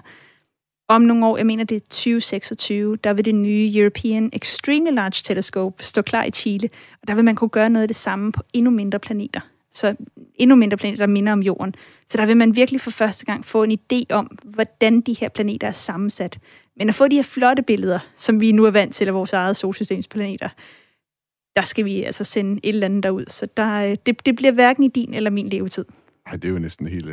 Om nogle år, jeg mener det er 2026, der vil det nye European Extremely Large Telescope stå klar i Chile, og der vil man kunne gøre noget af det samme på endnu mindre planeter. Så endnu mindre planeter, der minder om jorden. Så der vil man virkelig for første gang få en idé om, hvordan de her planeter er sammensat. Men at få de her flotte billeder, som vi nu er vant til af vores eget solsystems planeter, der skal vi altså sende et eller andet derud. Så det bliver hverken i din eller min levetid. Ej, det er jo næsten helt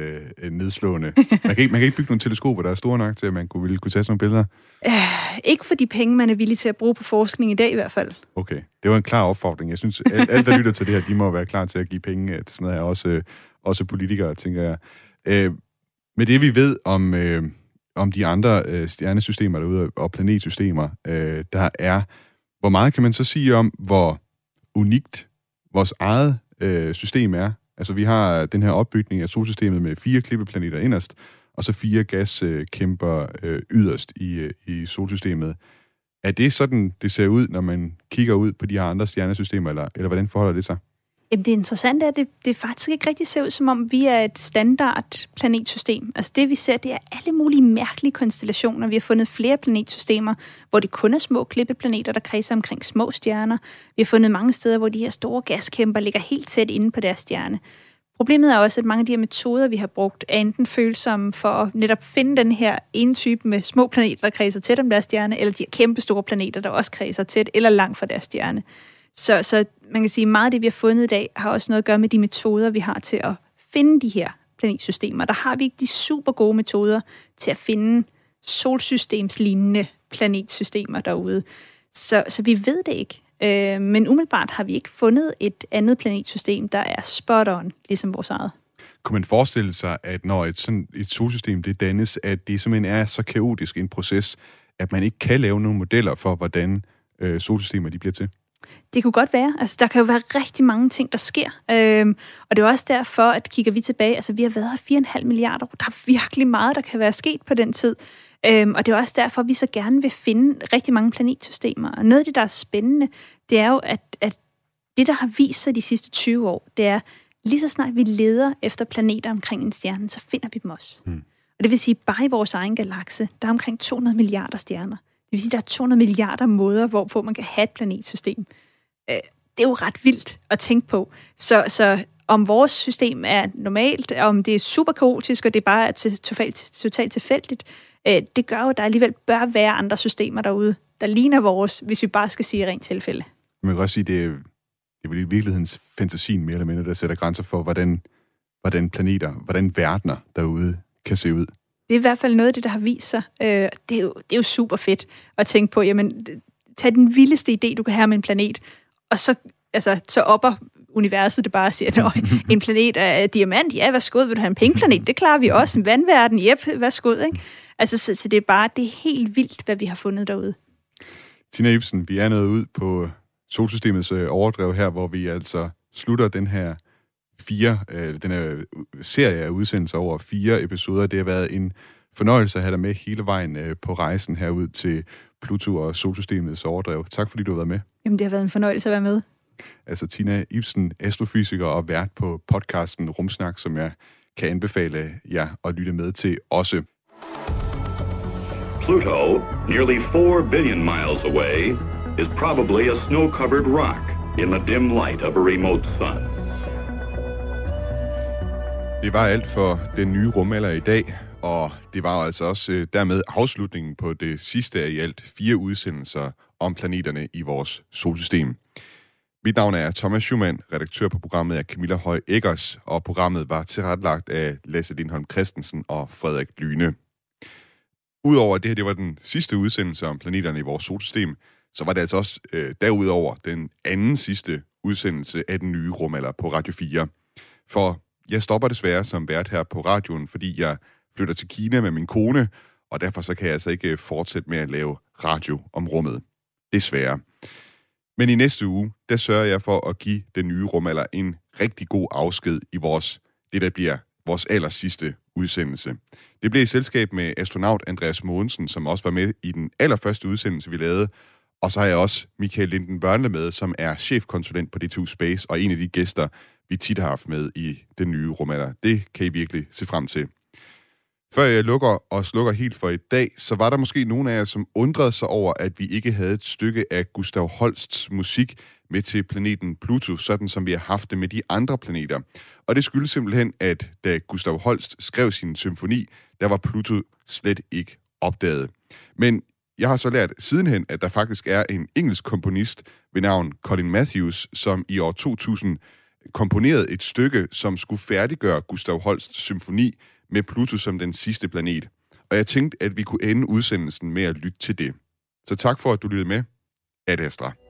nedslående. Man kan ikke bygge nogle teleskoper, der er store nok til, at man kunne tage sådan nogle billeder? Ikke for de penge, man er villig til at bruge på forskning i dag i hvert fald. Okay, det var en klar opfordring. Jeg synes, alle der lytter til det her, de må være klar til at give penge til sådan noget her. Også politikere, tænker jeg. Med det, vi ved om de andre stjernesystemer derude og planetsystemer, der er, hvor meget kan man så sige om, hvor unikt vores eget system er? Altså, vi har den her opbygning af solsystemet med 4 klippeplaneter inderst, og så 4 gaskæmper yderst i solsystemet. Er det sådan, det ser ud, når man kigger ud på de her andre stjernesystemer, eller hvordan forholder det sig? Jamen, det interessante er, at det faktisk ikke rigtig ser ud, som om vi er et standard planetsystem. Altså, det vi ser, det er alle mulige mærkelige konstellationer. Vi har fundet flere planetsystemer, hvor det kun er små klippeplaneter, der kredser omkring små stjerner. Vi har fundet mange steder, hvor de her store gaskæmper ligger helt tæt inde på deres stjerne. Problemet er også, at mange af de her metoder, vi har brugt, er enten følsomme for at netop finde den her ene type med små planeter, der kredser tæt om deres stjerne, eller de her kæmpe store planeter, der også kredser tæt eller langt fra deres stjerne. Så man kan sige, at meget af det, vi har fundet i dag, har også noget at gøre med de metoder, vi har til at finde de her planetsystemer. Der har vi ikke de super gode metoder til at finde solsystemslignende planetsystemer derude. Så vi ved det ikke. Men umiddelbart har vi ikke fundet et andet planetsystem, der er spot on, ligesom vores eget. Kunne man forestille sig, at når et solsystem det dannes, at det simpelthen er så kaotisk en proces, at man ikke kan lave nogle modeller for, hvordan solsystemer de bliver til? Det kunne godt være. Altså, der kan jo være rigtig mange ting, der sker. Og det er også derfor, at kigger vi tilbage, altså vi har været her 4,5 milliarder år. Der er virkelig meget, der kan være sket på den tid. Og det er også derfor, at vi så gerne vil finde rigtig mange planetsystemer. Og noget af det, der er spændende, det er jo, at det, der har vist sig de sidste 20 år, det er, lige så snart vi leder efter planeter omkring en stjerne, så finder vi dem også. Og det vil sige, bare i vores egen galakse, der er omkring 200 milliarder stjerner. Det vil sige, at der er 200 milliarder måder, hvorpå man kan have et planetsystem. Det er jo ret vildt at tænke på. Så om vores system er normalt, om det er super kaotisk, og det er bare totalt tilfældigt, det gør jo, at der alligevel bør være andre systemer derude, der ligner vores, hvis vi bare skal sige rent tilfælde. Man kan også sige, at det er i virkelighedens fantasien mere eller mindre, der sætter grænser for, hvordan planeter, hvordan verdener derude kan se ud. Det er i hvert fald noget af det, der har vist sig. Det er jo super fedt at tænke på, jamen, tag den vildeste idé, du kan have med en planet, og så opper universet det bare og siger, nøj, en planet af diamant, ja, værsgo, vil du have en pengeplanet? Det klarer vi også. En vandverden, jep, værsgo, ikke? Altså, så det er bare, det er helt vildt, hvad vi har fundet derude. Tina Ibsen, vi er nået ud på solsystemets overdrev her, hvor vi altså slutter den her serie af udsendelser over 4 episoder. Det har været en fornøjelse at have dig med hele vejen på rejsen herud til Pluto og solsystemets overdrev. Tak fordi du har været med. Jamen, det har været en fornøjelse at være med. Altså Tina Ibsen, astrofysiker og vært på podcasten Rummesnak, som jeg kan anbefale jer at lytte med til også. Pluto, nearly 4 billion miles away, is probably a snow-covered rock in the dim light of a remote sun. Det var alt for den nye rumalder i dag, og det var altså også dermed afslutningen på det sidste af i alt 4 udsendelser om planeterne i vores solsystem. Mit navn er Thomas Schumann, redaktør på programmet er Camilla Høj Eggers, og programmet var tilrettelagt af Lasse Lindholm Christensen og Frederik Lyne. Udover det her, det var den sidste udsendelse om planeterne i vores solsystem, så var det altså også derudover den anden sidste udsendelse af den nye rumalder på Radio 4. For jeg stopper desværre som vært her på radioen, fordi jeg flytter til Kina med min kone, og derfor så kan jeg altså ikke fortsætte med at lave radio om rummet. Desværre. Men i næste uge, der sørger jeg for at give den nye rumalder en rigtig god afsked i vores allersidste udsendelse. Det blev i selskab med astronaut Andreas Månsen, som også var med i den allerførste udsendelse, vi lavede. Og så har jeg også Michael Linden-Børnle med, som er chefkonsulent på DTU Space, og en af de gæster, vi tit har haft med i den nye rumalder. Det kan I virkelig se frem til. Før jeg lukker og slukker helt for i dag, så var der måske nogen af jer, som undrede sig over, at vi ikke havde et stykke af Gustav Holsts musik med til planeten Pluto, sådan som vi har haft det med de andre planeter. Og det skyldes simpelthen, at da Gustav Holst skrev sin symfoni, der var Pluto slet ikke opdaget. Men jeg har så lært sidenhen, at der faktisk er en engelsk komponist ved navn Colin Matthews, som i år 2000 komponeret et stykke, som skulle færdiggøre Gustav Holsts symfoni med Pluto som den sidste planet. Og jeg tænkte, at vi kunne ende udsendelsen med at lytte til det. Så tak for, at du lyttede med. Ad Astra.